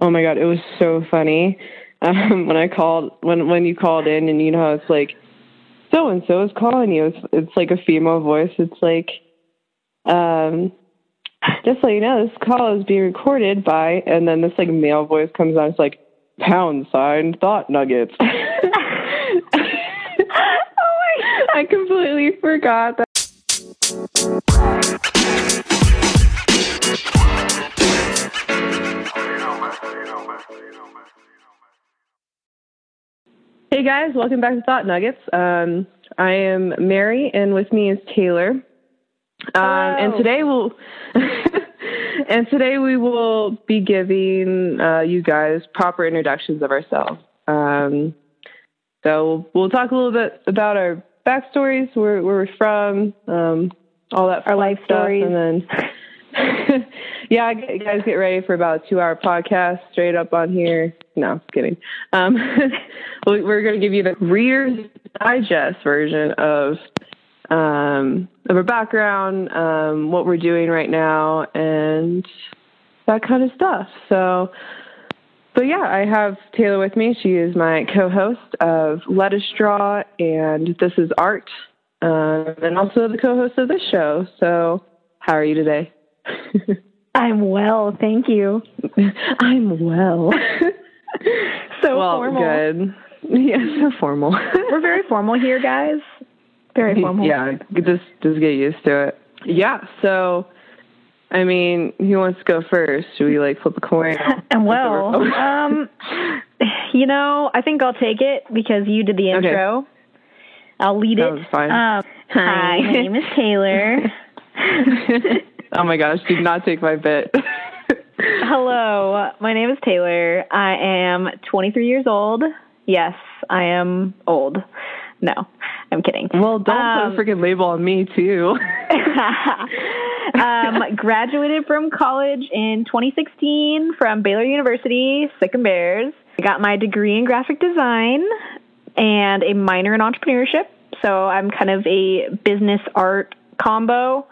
Oh my God, it was so funny. When I called, when you called in, and you know how it's like, so and so is calling you. It's like a female voice. It's like, just so you know, this call is being recorded by, and then this like male voice comes on. It's like # Thought Nuggets. I completely forgot that. Hey guys, welcome back to Thought Nuggets. I am Mary, and with me is Taylor. And today we'll we will be giving you guys proper introductions of ourselves. So we'll talk a little bit about our backstories, where we're from, all that our life stuff, stories. And then, yeah, guys, get ready for about a 2-hour podcast straight up on here. No, kidding. We're going to give you the Reader's Digest version of our background, what we're doing right now, and that kind of stuff. So. But yeah, I have Taylor with me. She is my co-host of Let Us Draw, and This Is Art, and also the co-host of this show. So how are you today? I'm well, thank you. I'm well. Formal. Good. Yeah, so formal. We're very formal here, guys. Very formal. Yeah, just get used to it. Yeah, so... I mean, who wants to go first? Should we, like, flip a coin? Well, you know, I think I'll take it because you did the intro. Okay. I'll lead it. That was fine. Hi, my name is Taylor. Oh, my gosh, did not take my bit. Hello, my name is Taylor. I am 23 years old. Yes, I am old. No, I'm kidding. Well, don't put a freaking label on me, too. Graduated from college in 2016 from Baylor University, Sick and Bears. I got my degree in graphic design and a minor in entrepreneurship, so I'm kind of a business art combo.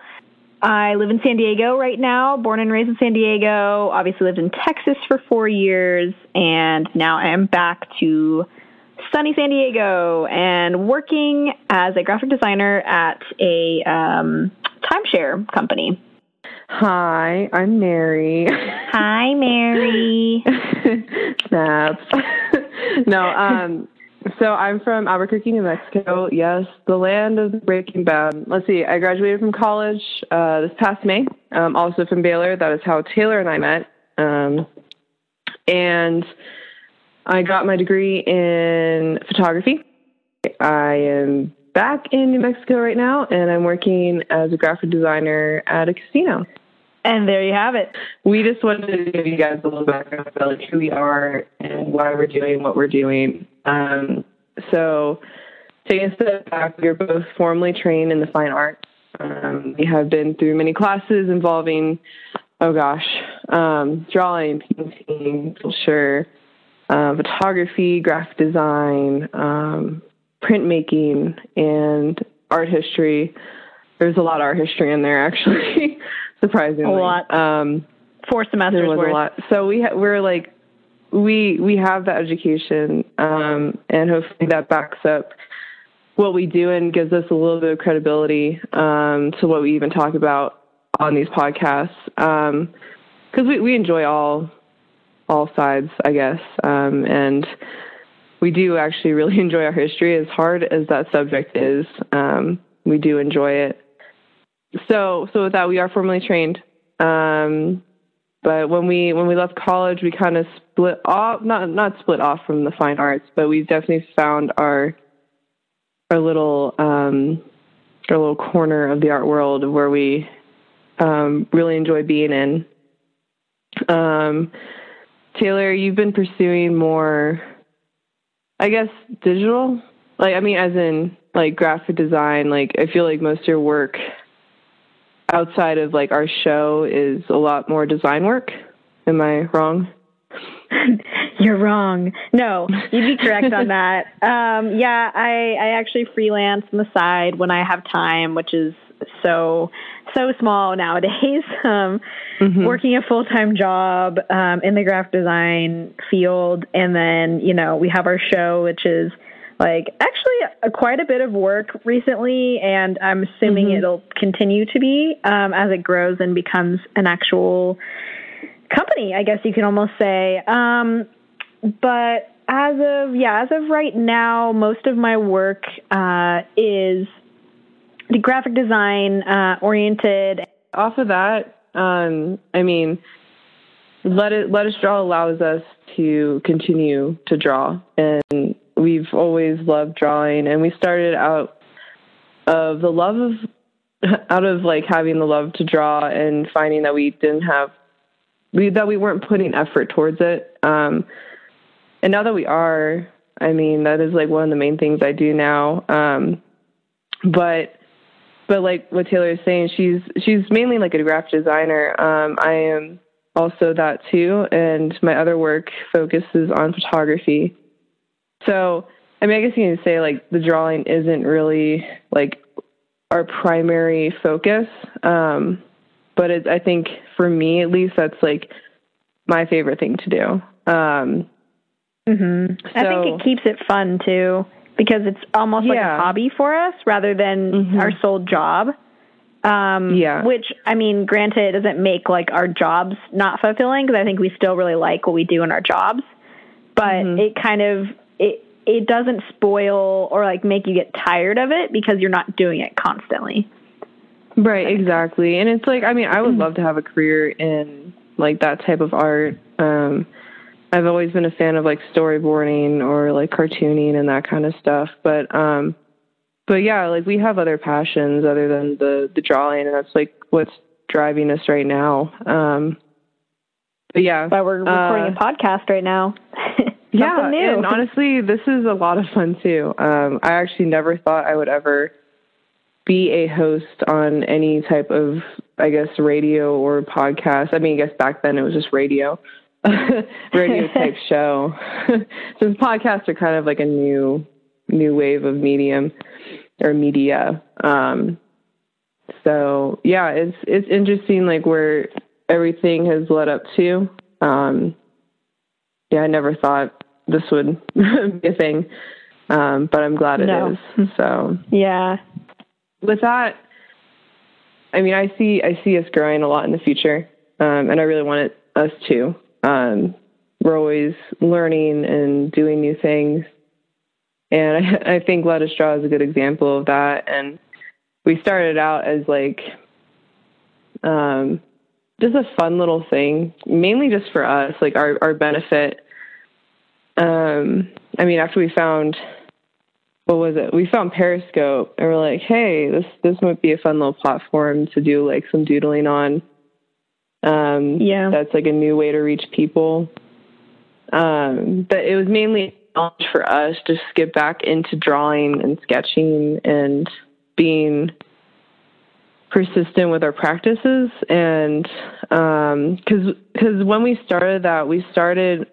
I live in San Diego right now, born and raised in San Diego, obviously lived in Texas for 4 years, and now I am back to sunny San Diego and working as a graphic designer at a timeshare company. Hi, I'm Mary. Hi, Mary. Snaps. No, so I'm from Albuquerque, New Mexico. Yes, the land of the breaking bad. Let's see, I graduated from college this past May, also from Baylor. That is how Taylor and I met. And I got my degree in photography. I am back in New Mexico right now, and I'm working as a graphic designer at a casino. And there you have it. We just wanted to give you guys a little background about like who we are and why we're doing what we're doing. So taking a step back, we are both formally trained in the fine arts. We have been through many classes involving, drawing, painting, sculpture, photography, graphic design, printmaking, and art history. There's a lot of art history in there, actually, surprisingly. A lot. 4 semesters worth. There was a lot. So we have that education, and hopefully that backs up what we do and gives us a little bit of credibility to what we even talk about on these podcasts. Because we enjoy all sides, I guess, and we do actually really enjoy our history, as hard as that subject is. We do enjoy it. So with that, we are formally trained. But when we left college, we kind of split off, not split off from the fine arts, but we definitely found our little corner of the art world where we really enjoy being in. Taylor, you've been pursuing more, I guess, digital, like, I mean, as in like graphic design. Like, I feel like most of your work outside of like our show is a lot more design work. Am I wrong? You're wrong. No, you'd be correct on that. Yeah, I actually freelance on the side when I have time, which is so small nowadays. Working a full-time job in the graphic design field. And then, you know, we have our show, which is like actually quite a bit of work recently. And I'm assuming it'll continue to be as it grows and becomes an actual company, I guess you can almost say. But as of right now, most of my work is graphic design oriented. Off of that, I mean, Let Us Draw allows us to continue to draw, and we've always loved drawing, and we started out of the love of, out of like having the love to draw and finding that we didn't have, that we weren't putting effort towards it. And now that we are, I mean, that is like one of the main things I do now. But like what Taylor is saying, she's mainly like a graphic designer. I am also that too, and my other work focuses on photography. So, I mean, I guess you can say like the drawing isn't really like our primary focus, but it's, I think for me at least, that's like my favorite thing to do. I think it keeps it fun too, because it's almost like a hobby for us rather than our sole job. Which, I mean, granted, it doesn't make like our jobs not fulfilling, because I think we still really like what we do in our jobs, but it kind of, it doesn't spoil or like make you get tired of it because you're not doing it constantly. Right. Exactly. And it's like, I mean, I would love to have a career in like that type of art. I've always been a fan of like storyboarding or like cartooning and that kind of stuff. But yeah, like we have other passions other than the drawing, and that's like what's driving us right now. But yeah, but we're recording a podcast right now. Yeah. New. And honestly, this is a lot of fun too. I actually never thought I would ever be a host on any type of, I guess, radio or podcast. I mean, I guess back then it was just radio type show. Since podcasts are kind of like a new wave of medium or media. So yeah, it's interesting, like where everything has led up to. Yeah, I never thought this would be a thing, but I'm glad it is. So yeah, with that, I mean, I see us growing a lot in the future, and I really want us to. We're always learning and doing new things. And I think Let Us Draw is a good example of that. And we started out as like, just a fun little thing, mainly just for us, like our benefit. I mean, after we found Periscope, and we're like, hey, this might be a fun little platform to do like some doodling on. Yeah, that's like a new way to reach people. But it was mainly for us to get back into drawing and sketching and being persistent with our practices. And, cause when we started that,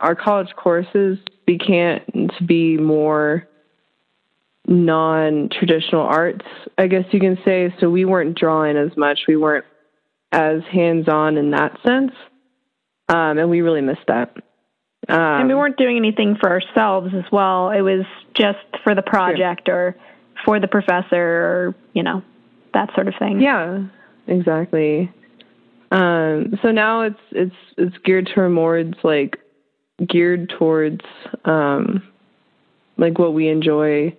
our college courses began to be more non-traditional arts, I guess you can say. So we weren't drawing as much. We weren't as hands-on in that sense. And we really missed that. And we weren't doing anything for ourselves as well. It was just for the project or for the professor, or, you know, that sort of thing. Yeah, exactly. So now it's geared towards like what we enjoy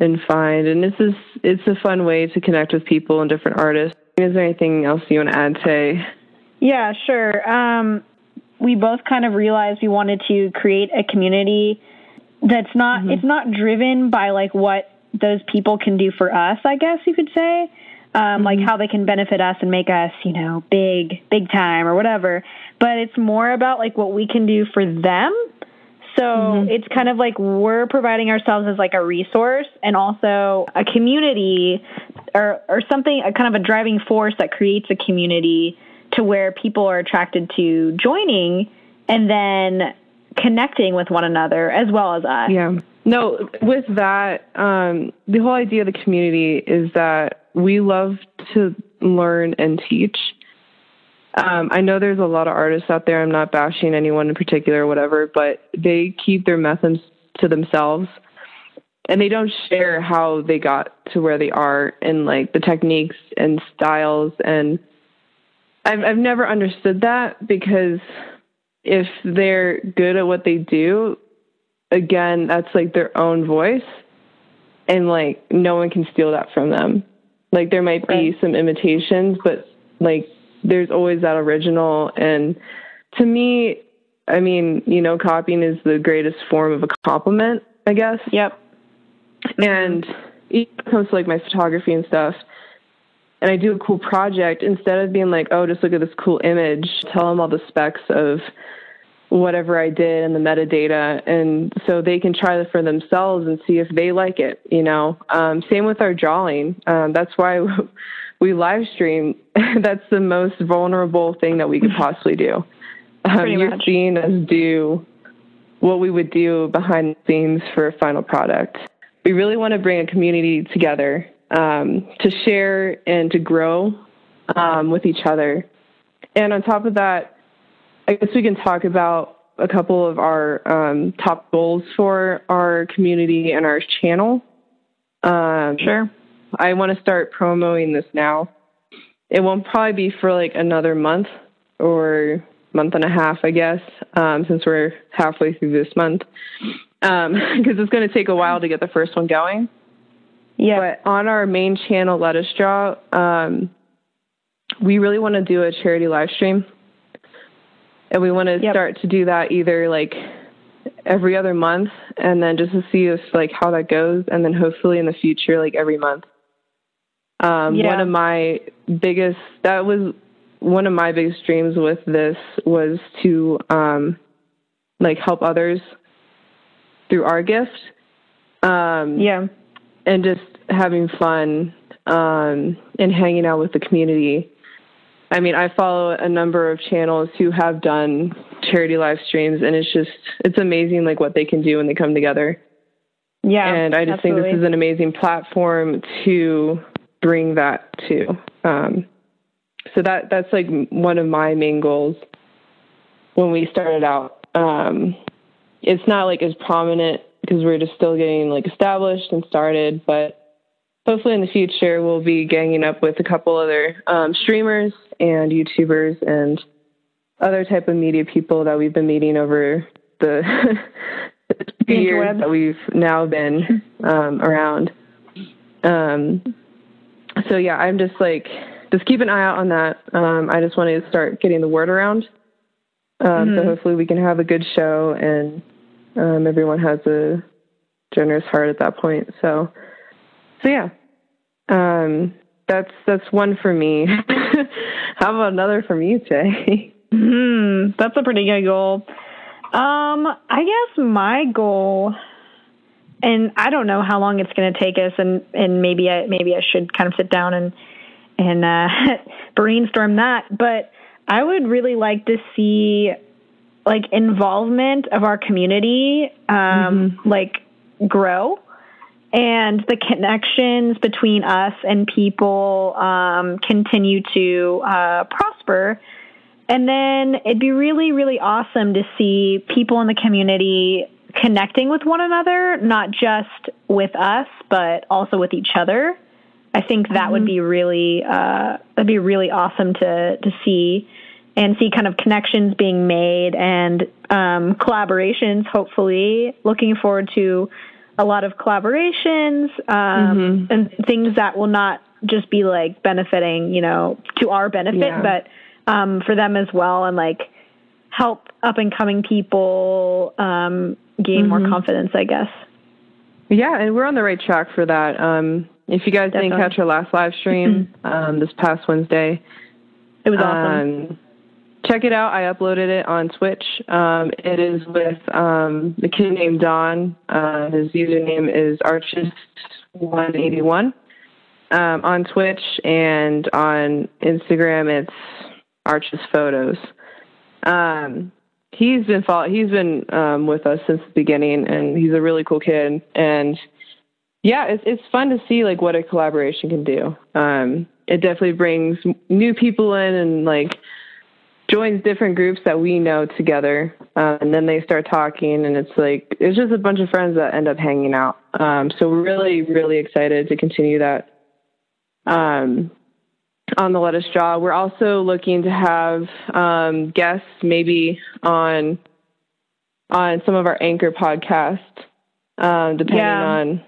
and find. And it's a fun way to connect with people and different artists. Is there anything else you want to add, Tay? Yeah, sure. We both kind of realized we wanted to create a community that's not, it's not driven by like what those people can do for us, I guess you could say, like how they can benefit us and make us, you know, big time or whatever. But it's more about like what we can do for them. So it's kind of like we're providing ourselves as like a resource and also a community or something, a kind of a driving force that creates a community to where people are attracted to joining and then connecting with one another as well as us. Yeah. No, with that, the whole idea of the community is that we love to learn and teach. I know there's a lot of artists out there. I'm not bashing anyone in particular or whatever, but they keep their methods to themselves and they don't share how they got to where they are and like the techniques and styles. And I've never understood that, because if they're good at what they do, again, that's like their own voice and like no one can steal that from them. Like there might be some imitations, but like there's always that original. And to me, I mean, you know, copying is the greatest form of a compliment, I guess. Yep. And it comes to like my photography and stuff, and I do a cool project, instead of being like, oh, just look at this cool image, tell them all the specs of whatever I did and the metadata, and so they can try it for themselves and see if they like it, you know. Same with our drawing. That's why we live stream. That's the most vulnerable thing that we could possibly do. You're seeing us do what we would do behind the scenes for a final product. We really want to bring a community together to share and to grow with each other. And on top of that, I guess we can talk about a couple of our top goals for our community and our channel. Sure. I want to start promoting this now. It won't probably be for like another month or month and a half, I guess, since we're halfway through this month, because it's going to take a while to get the first one going. Yeah. But on our main channel, Let Us Draw, we really want to do a charity live stream. And we want to start to do that either like every other month, and then just to see if like how that goes. And then hopefully in the future, like every month. One of my biggest dreams with this was to like help others through our gift. And just having fun and hanging out with the community. I mean, I follow a number of channels who have done charity live streams, and it's amazing like what they can do when they come together. Yeah. And I just think this is an amazing platform to bring that to. So that's like one of my main goals when we started out. It's not like as prominent because we're just still getting like established and started, but hopefully in the future, we'll be ganging up with a couple other streamers and YouTubers and other type of media people that we've been meeting over the years that we've now been around. So yeah, I'm just like, just keep an eye out on that. I just wanted to start getting the word around. So hopefully we can have a good show, and everyone has a generous heart at that point. So yeah, that's one for me. How about another from you, Jay? That's a pretty good goal. I guess my goal, and I don't know how long it's going to take us, and maybe I should kind of sit down and brainstorm that. But I would really like to see like involvement of our community, like grow. And the connections between us and people continue to prosper. And then it'd be really, really awesome to see people in the community connecting with one another, not just with us, but also with each other. I think that would be really that'd be really awesome to see, and see kind of connections being made and collaborations, hopefully. Looking forward to a lot of collaborations and things that will not just be like benefiting, you know, to our benefit, but for them as well, and like help up and coming people gain more confidence, I guess. Yeah, and we're on the right track for that. If you guys didn't catch our last live stream this past Wednesday, it was awesome. Check it out. I uploaded it on Twitch. It is with a kid named Don. His username is Arches181 on Twitch, and on Instagram it's ArchesPhotos. He's been with us since the beginning, and he's a really cool kid. And yeah, it's fun to see like what a collaboration can do. It definitely brings new people in and like joins different groups that we know together. And then they start talking, and it's just a bunch of friends that end up hanging out. So we're really, really excited to continue that. On the Let Us Draw, we're also looking to have guests maybe on some of our anchor podcasts, depending on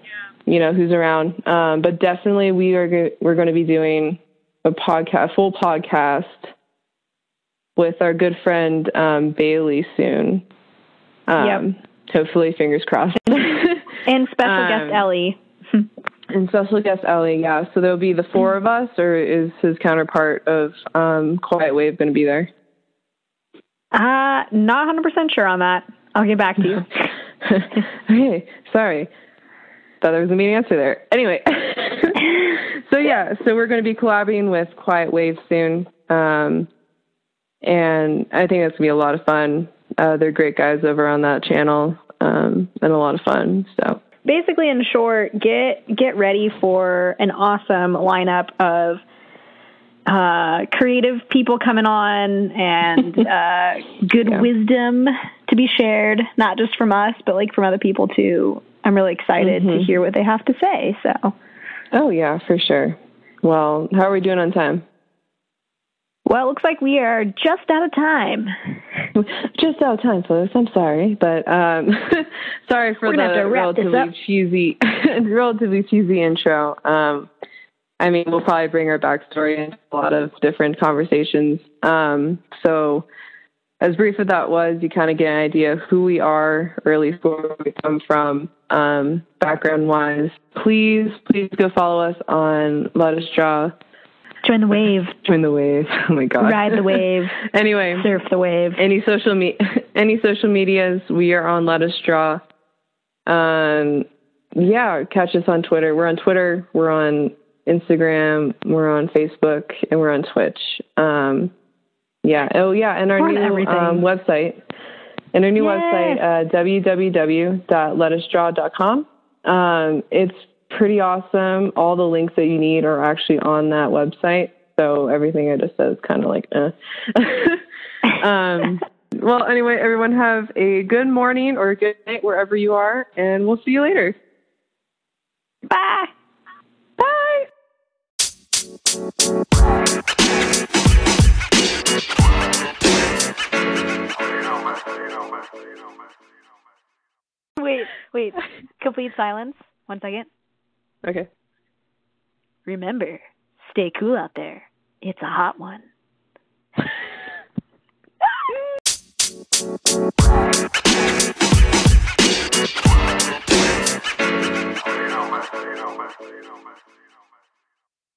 who's around. But definitely, we're going to be doing a full podcast with our good friend Bailey soon. Hopefully, fingers crossed. And special guest Ellie. And special guest Ellie, yeah. So there'll be the four of us, or is his counterpart of Quiet Wave going to be there? Not 100% sure on that. I'll get back to you. Okay, sorry. Thought there was a mean answer there. Anyway, so we're going to be collabing with Quiet Wave soon, and I think that's going to be a lot of fun. They're great guys over on that channel, and a lot of fun, so... Basically, in short, get ready for an awesome lineup of creative people coming on and good wisdom to be shared, not just from us, but like from other people too. I'm really excited to hear what they have to say. So, oh yeah, for sure. Well, how are we doing on time? Well, it looks like we are just out of time. Just out of time, folks. I'm sorry, but sorry for the relatively cheesy intro. I mean, we'll probably bring our backstory into a lot of different conversations. So, as brief as that was, you kind of get an idea of who we are, or at least where we come from, background-wise. Please go follow us on Let Us Draw. Join the wave. Join the wave. Oh my God. Ride the wave. Anyway. Surf the wave. Any social medias, we are on Let Us Draw. Catch us on Twitter. We're on Twitter. We're on Instagram. We're on Facebook, and we're on Twitch. And our new website. And our new website, www.letusdraw.com. It's pretty awesome. All the links that you need are actually on that website. So everything I just said is kind of like, well, anyway, everyone have a good morning or a good night wherever you are, and we'll see you later. Bye. Bye. Wait. Complete silence. One second. Okay. Remember, stay cool out there. It's a hot one.